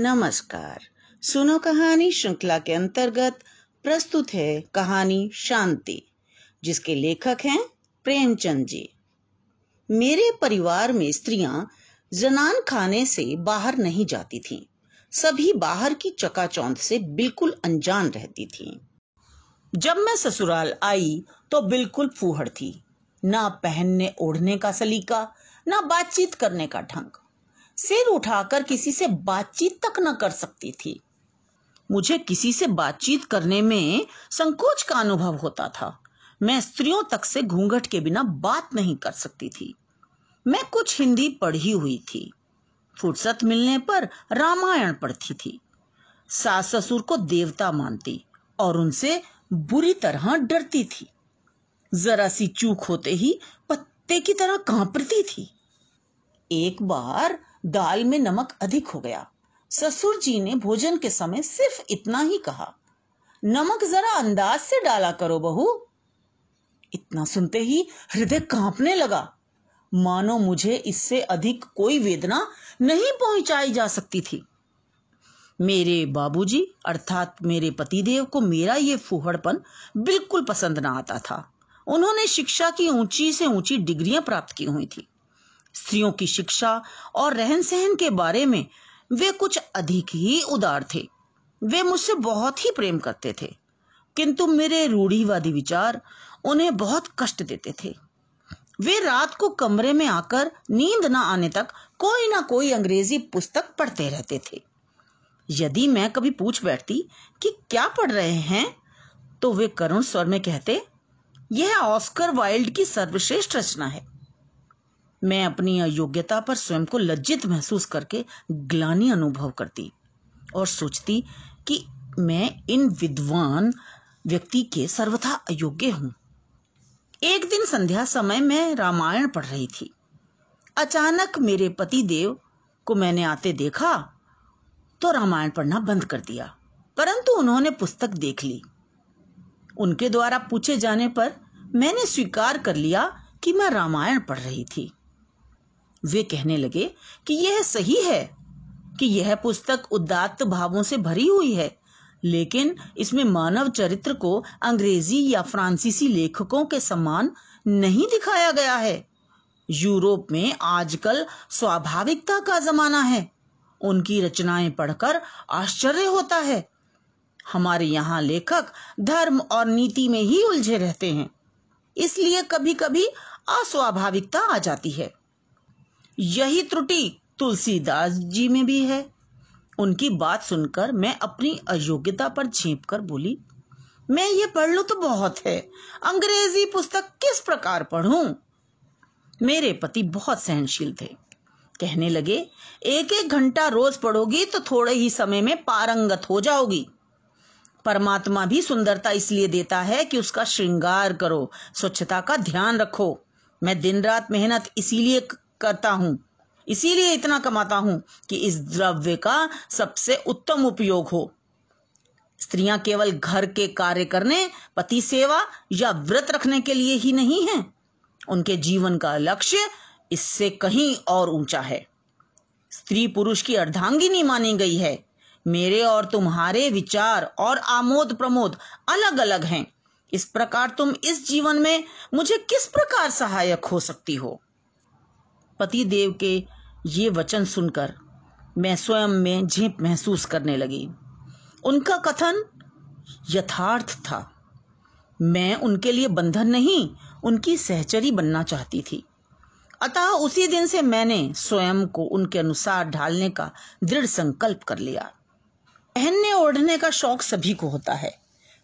नमस्कार। सुनो कहानी श्रृंखला के अंतर्गत प्रस्तुत है कहानी शांति, जिसके लेखक हैं प्रेमचंद जी। मेरे परिवार में स्त्रियां जनान खाने से बाहर नहीं जाती थीं। सभी बाहर की चकाचौंध से बिल्कुल अनजान रहती थीं। जब मैं ससुराल आई तो बिल्कुल फूहड़ थी, ना पहनने ओढ़ने का सलीका, ना बातचीत करने का ढंग। सिर उठाकर किसी से बातचीत तक न कर सकती थी। मुझे किसी से बातचीत करने में संकोच का अनुभव होता था। मैं स्त्रियों तक से घूंघट के बिना बात नहीं कर सकती थी। मैं कुछ हिंदी पढ़ी हुई थी। फुर्सत मिलने पर रामायण पढ़ती थी। सास ससुर को देवता मानती और उनसे बुरी तरह डरती थी। जरा सी चूक होते ही पत्ते की तरह कांपती थी। एक बार दाल में नमक अधिक हो गया। ससुर जी ने भोजन के समय सिर्फ इतना ही कहा, नमक जरा अंदाज से डाला करो बहू। इतना सुनते ही हृदय कांपने लगा, मानो मुझे इससे अधिक कोई वेदना नहीं पहुंचाई जा सकती थी। मेरे बाबूजी अर्थात मेरे पतिदेव को मेरा ये फूहड़पन बिल्कुल पसंद ना आता था। उन्होंने शिक्षा की ऊंची से ऊंची डिग्रियां प्राप्त की हुई थी। स्त्रियों की शिक्षा और रहन सहन के बारे में वे कुछ अधिक ही उदार थे। वे मुझसे बहुत ही प्रेम करते थे, किंतु मेरे रूढ़िवादी विचार उन्हें बहुत कष्ट देते थे। वे रात को कमरे में आकर नींद न आने तक कोई ना कोई अंग्रेजी पुस्तक पढ़ते रहते थे। यदि मैं कभी पूछ बैठती कि क्या पढ़ रहे हैं, तो वे करुण स्वर में कहते, यह ऑस्कर वाइल्ड की सर्वश्रेष्ठ रचना है। मैं अपनी अयोग्यता पर स्वयं को लज्जित महसूस करके ग्लानि अनुभव करती और सोचती कि मैं इन विद्वान व्यक्ति के सर्वथा अयोग्य हूं। एक दिन संध्या समय मैं रामायण पढ़ रही थी। अचानक मेरे पति देव को मैंने आते देखा तो रामायण पढ़ना बंद कर दिया, परंतु उन्होंने पुस्तक देख ली। उनके द्वारा पूछे जाने पर मैंने स्वीकार कर लिया कि मैं रामायण पढ़ रही थी। वे कहने लगे कि यह सही है कि यह पुस्तक उदात्त भावों से भरी हुई है, लेकिन इसमें मानव चरित्र को अंग्रेजी या फ्रांसीसी लेखकों के समान नहीं दिखाया गया है। यूरोप में आजकल स्वाभाविकता का जमाना है। उनकी रचनाएं पढ़कर आश्चर्य होता है। हमारे यहाँ लेखक धर्म और नीति में ही उलझे रहते हैं, इसलिए कभी कभी अस्वाभाविकता आ जाती है। यही त्रुटि तुलसीदास जी में भी है। उनकी बात सुनकर मैं अपनी अयोग्यता पर झेंप कर बोली, मैं ये पढ़ लूं तो बहुत है, अंग्रेजी पुस्तक किस प्रकार पढ़ूं? मेरे पति बहुत सहनशील थे। कहने लगे, एक एक घंटा रोज पढ़ोगी तो थोड़े ही समय में पारंगत हो जाओगी। परमात्मा भी सुंदरता इसलिए देता है कि उसका श्रृंगार करो, स्वच्छता का ध्यान रखो। मैं दिन रात मेहनत इसीलिए करता हूँ, इसीलिए इतना कमाता हूँ कि इस द्रव्य का सबसे उत्तम उपयोग हो। स्त्रियां केवल घर के कार्य करने, पति सेवा या व्रत रखने के लिए ही नहीं है। उनके जीवन का लक्ष्य इससे कहीं और ऊंचा है। स्त्री पुरुष की अर्धांगिनी मानी गई है। मेरे और तुम्हारे विचार और आमोद प्रमोद अलग अलग हैं। इस प्रकार तुम इस जीवन में मुझे किस प्रकार सहायक हो सकती हो? पति देव के ये वचन सुनकर मैं स्वयं में झेप महसूस करने लगी। उनका कथन यथार्थ था। मैं उनके लिए बंधन नहीं, उनकी सहचरी बनना चाहती थी। अतः उसी दिन से मैंने स्वयं को उनके अनुसार ढालने का दृढ़ संकल्प कर लिया। पहनने ओढ़ने का शौक सभी को होता है,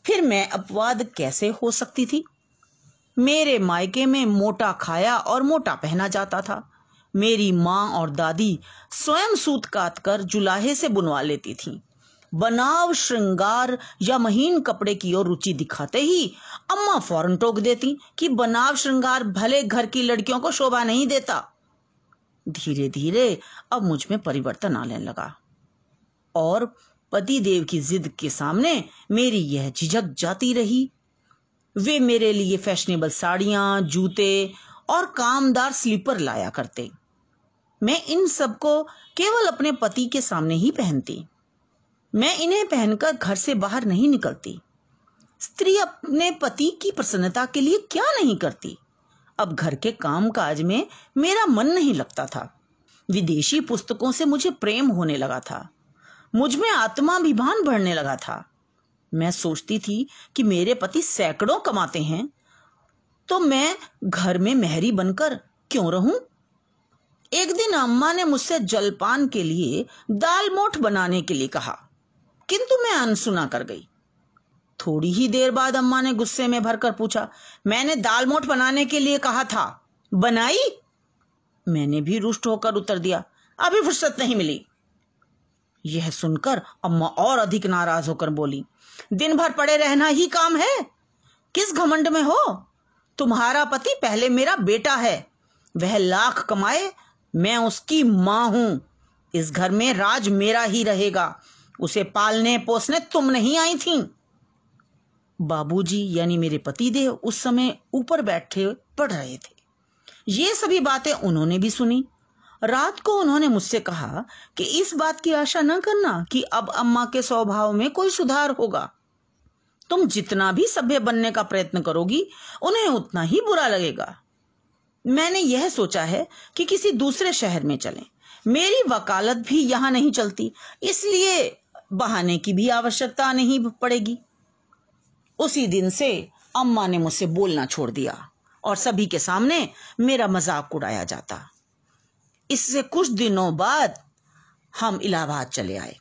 फिर मैं अपवाद कैसे हो सकती थी? मेरे मायके में मोटा खाया और मोटा पहना जाता था। मेरी माँ और दादी स्वयं सूत काट कर जुलाहे से बुनवा लेती थीं। बनाव, श्रृंगार या महीन कपड़े की ओर रुचि दिखाते ही अम्मा फौरन टोक देती कि बनाव श्रृंगार भले घर की लड़कियों को शोभा नहीं देता। धीरे धीरे अब मुझ में परिवर्तन आने लगा और पति देव की जिद के सामने मेरी यह झिझक जाती रही। वे मेरे लिए फैशनेबल साड़ियां, जूते और कामदार स्लीपर लाया करते। मैं इन सबको केवल अपने पति के सामने ही पहनती। मैं इन्हें पहनकर घर से बाहर नहीं निकलती। स्त्री अपने पति की प्रसन्नता के लिए क्या नहीं करती। अब घर के काम काज में मेरा मन नहीं लगता था। विदेशी पुस्तकों से मुझे प्रेम होने लगा था। मुझ में आत्माभिमान बढ़ने लगा था। मैं सोचती थी कि मेरे पति सैकड़ों कमाते हैं तो मैं घर में मेहरी बनकर क्यों रहूं। एक दिन अम्मा ने मुझसे जलपान के लिए दाल मोठ बनाने के लिए कहा, किंतु मैं अनसुना कर गई। थोड़ी ही देर बाद अम्मा ने गुस्से में भरकर पूछा, मैंने दाल मोठ बनाने के लिए कहा था, बनाई? मैंने भी रुष्ट होकर उत्तर दिया, अभी फुर्सत नहीं मिली। यह सुनकर अम्मा और अधिक नाराज होकर बोली, दिन भर पड़े रहना ही काम है? किस घमंड में हो? तुम्हारा पति पहले मेरा बेटा है, वह लाख कमाए, मैं उसकी मां हूं। इस घर में राज मेरा ही रहेगा, उसे पालने पोसने तुम नहीं आई थीं। बाबूजी यानी मेरे पतिदेव उस समय ऊपर बैठे पढ़ रहे थे। ये सभी बातें उन्होंने भी सुनी। रात को उन्होंने मुझसे कहा कि इस बात की आशा न करना कि अब अम्मा के स्वभाव में कोई सुधार होगा। तुम जितना भी सभ्य बनने का प्रयत्न करोगी, उन्हें उतना ही बुरा लगेगा। मैंने यह सोचा है कि किसी दूसरे शहर में चलें। मेरी वकालत भी यहाँ नहीं चलती, इसलिए बहाने की भी आवश्यकता नहीं पड़ेगी। उसी दिन से अम्मा ने मुझसे बोलना छोड़ दिया और सभी के सामने मेरा मजाक उड़ाया जाता। इससे कुछ दिनों बाद हम इलाहाबाद चले आए।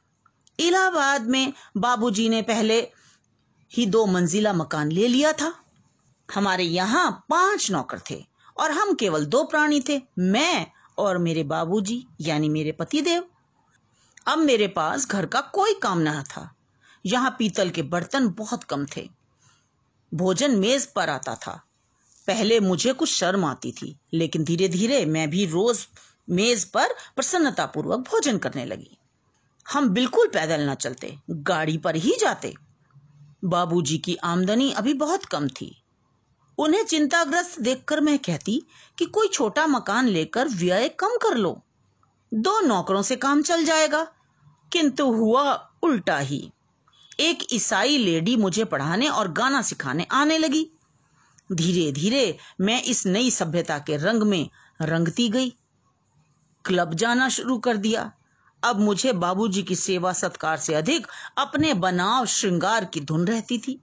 इलाहाबाद में बाबूजी ने पहले ही 2 मंजिला मकान ले लिया था। हमारे यहाँ 5 नौकर थे और हम केवल 2 प्राणी थे, मैं और मेरे बाबूजी यानी मेरे पतिदेव। अब मेरे पास घर का कोई काम न था। यहाँ पीतल के बर्तन बहुत कम थे। भोजन मेज पर आता था। पहले मुझे कुछ शर्म आती थी, लेकिन धीरे धीरे मैं भी रोज मेज पर प्रसन्नतापूर्वक भोजन करने लगी। हम बिल्कुल पैदल न चलते, गाड़ी पर ही जाते। बाबूजी की आमदनी अभी बहुत कम थी। उन्हें चिंताग्रस्त देखकर मैं कहती कि कोई छोटा मकान लेकर व्यय कम कर लो, 2 नौकरों से काम चल जाएगा। किंतु हुआ उल्टा ही। एक ईसाई लेडी मुझे पढ़ाने और गाना सिखाने आने लगी। धीरे धीरे मैं इस नई सभ्यता के रंग में रंगती गई। क्लब जाना शुरू कर दिया। अब मुझे बाबूजी की सेवा सत्कार से अधिक अपने बनाव श्रृंगार की धुन रहती थी।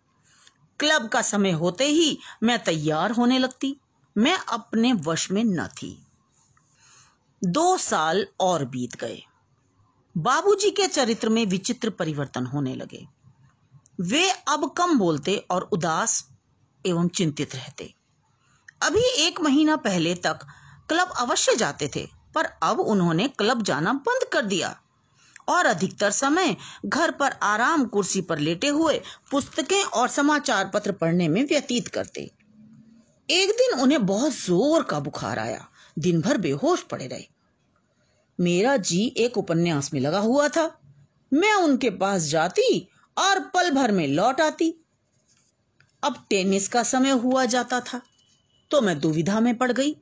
क्लब का समय होते ही मैं तैयार होने लगती। मैं अपने वश में न थी। 2 साल और बीत गए। बाबूजी के चरित्र में विचित्र परिवर्तन होने लगे। वे अब कम बोलते और उदास एवं चिंतित रहते। अभी 1 महीना पहले तक क्लब अवश्य जाते थे, पर अब उन्होंने क्लब जाना बंद कर दिया और अधिकतर समय घर पर आराम कुर्सी पर लेटे हुए पुस्तकें और समाचार पत्र पढ़ने में व्यतीत करते। एक दिन उन्हें बहुत जोर का बुखार आया। दिन भर बेहोश पड़े रहे। मेरा जी एक उपन्यास में लगा हुआ था। मैं उनके पास जाती और पल भर में लौट आती। अब टेनिस का समय हुआ जाता था तो मैं दुविधा में पड़ गई।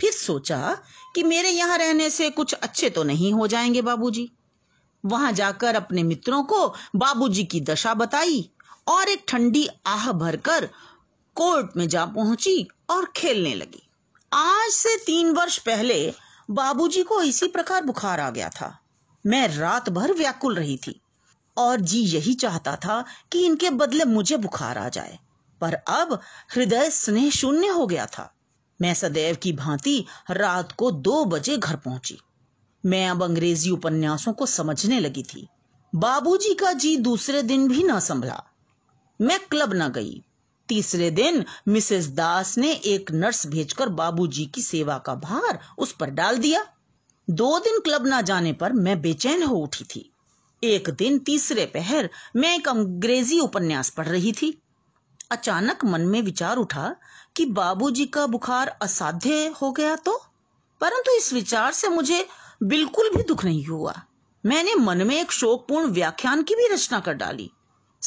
फिर सोचा कि मेरे यहाँ रहने से कुछ अच्छे तो नहीं हो जाएंगे बाबूजी। वहां जाकर अपने मित्रों को बाबूजी की दशा बताई और एक ठंडी आह भरकर कोर्ट में जा पहुंची और खेलने लगी। आज से 3 वर्ष पहले बाबूजी को इसी प्रकार बुखार आ गया था। मैं रात भर व्याकुल रही थी और जी यही चाहता था कि इनके बदले मुझे बुखार आ जाए, पर अब हृदय स्नेह शून्य हो गया था। मैं सदैव की भांति रात को 2 बजे घर पहुंची। मैं अब अंग्रेजी उपन्यासों को समझने लगी थी। बाबूजी का जी दूसरे दिन भी ना संभला। मैं क्लब न गई। तीसरे दिन मिसेस दास ने एक नर्स भेजकर बाबूजी की सेवा का भार उस पर डाल दिया। 2 दिन क्लब ना जाने पर मैं बेचैन हो उठी थी। एक दिन तीसरे पहर मैं एक अंग्रेजी उपन्यास पढ़ रही थी। अचानक मन में विचार उठा कि बाबूजी का बुखार असाध्य हो गया तो, परंतु इस विचार से मुझे बिल्कुल भी दुख नहीं हुआ। मैंने मन में एक शोकपूर्ण व्याख्यान की भी रचना कर डाली।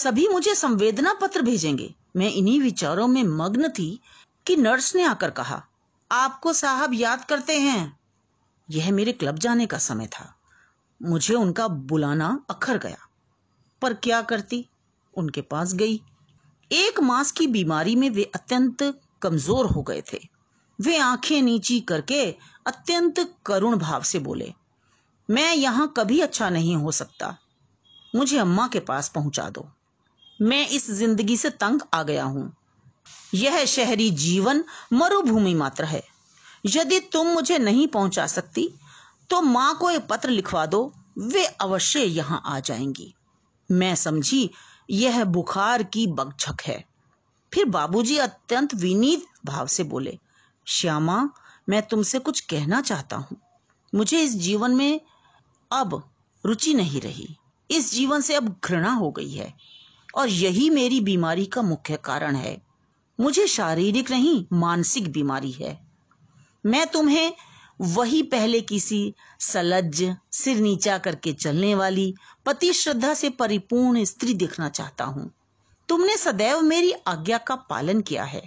सभी मुझे संवेदना पत्र भेजेंगे। मैं इन्हीं विचारों में मग्न थी कि नर्स ने आकर कहा, आपको साहब याद करते हैं। यह मेरे क्लब जाने का समय था। मुझे उनका बुलाना अखर गया, पर क्या करती, उनके पास गई। एक मास की बीमारी में वे अत्यंत कमजोर हो गए थे। वे आंखें नीची करके अत्यंत करुण भाव से बोले, मैं यहाँ कभी अच्छा नहीं हो सकता, मुझे अम्मा के पास पहुंचा दो। मैं इस जिंदगी से तंग आ गया हूँ। यह शहरी जीवन मरुभूमि मात्र है। यदि तुम मुझे नहीं पहुंचा सकती तो माँ को एक पत्र लिखवा दो, वे अवश्य यहाँ आ जाएंगी। मैं समझी यह बुखार की बकझक है। फिर बाबूजी अत्यंत विनीत भाव से बोले, श्यामा, मैं तुमसे कुछ कहना चाहता हूँ। मुझे इस जीवन में अब रुचि नहीं रही। इस जीवन से अब घृणा हो गई है और यही मेरी बीमारी का मुख्य कारण है। मुझे शारीरिक नहीं मानसिक बीमारी है। मैं तुम्हें वही पहले किसी सलज्ज, सिर नीचा करके चलने वाली, पति श्रद्धा से परिपूर्ण स्त्री देखना चाहता हूँ। तुमने सदैव मेरी आज्ञा का पालन किया है।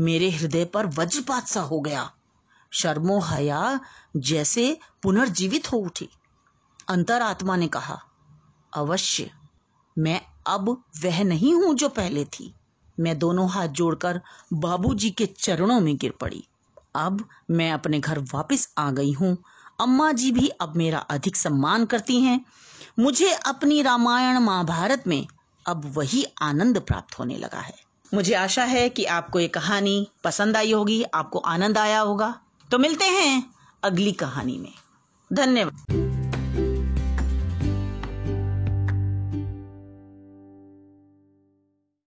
मेरे हृदय पर वज्रपात सा हो गया। शर्मो हया जैसे पुनर्जीवित हो उठी। अंतरात्मा ने कहा, अवश्य मैं अब वह नहीं हूं जो पहले थी। मैं दोनों हाथ जोड़कर बाबूजी के चरणों में गिर पड़ी। अब मैं अपने घर वापस आ गई हूँ। अम्मा जी भी अब मेरा अधिक सम्मान करती हैं। मुझे अपनी रामायण महाभारत में अब वही आनंद प्राप्त होने लगा है। मुझे आशा है कि आपको ये कहानी पसंद आई होगी, आपको आनंद आया होगा। तो मिलते हैं अगली कहानी में। धन्यवाद।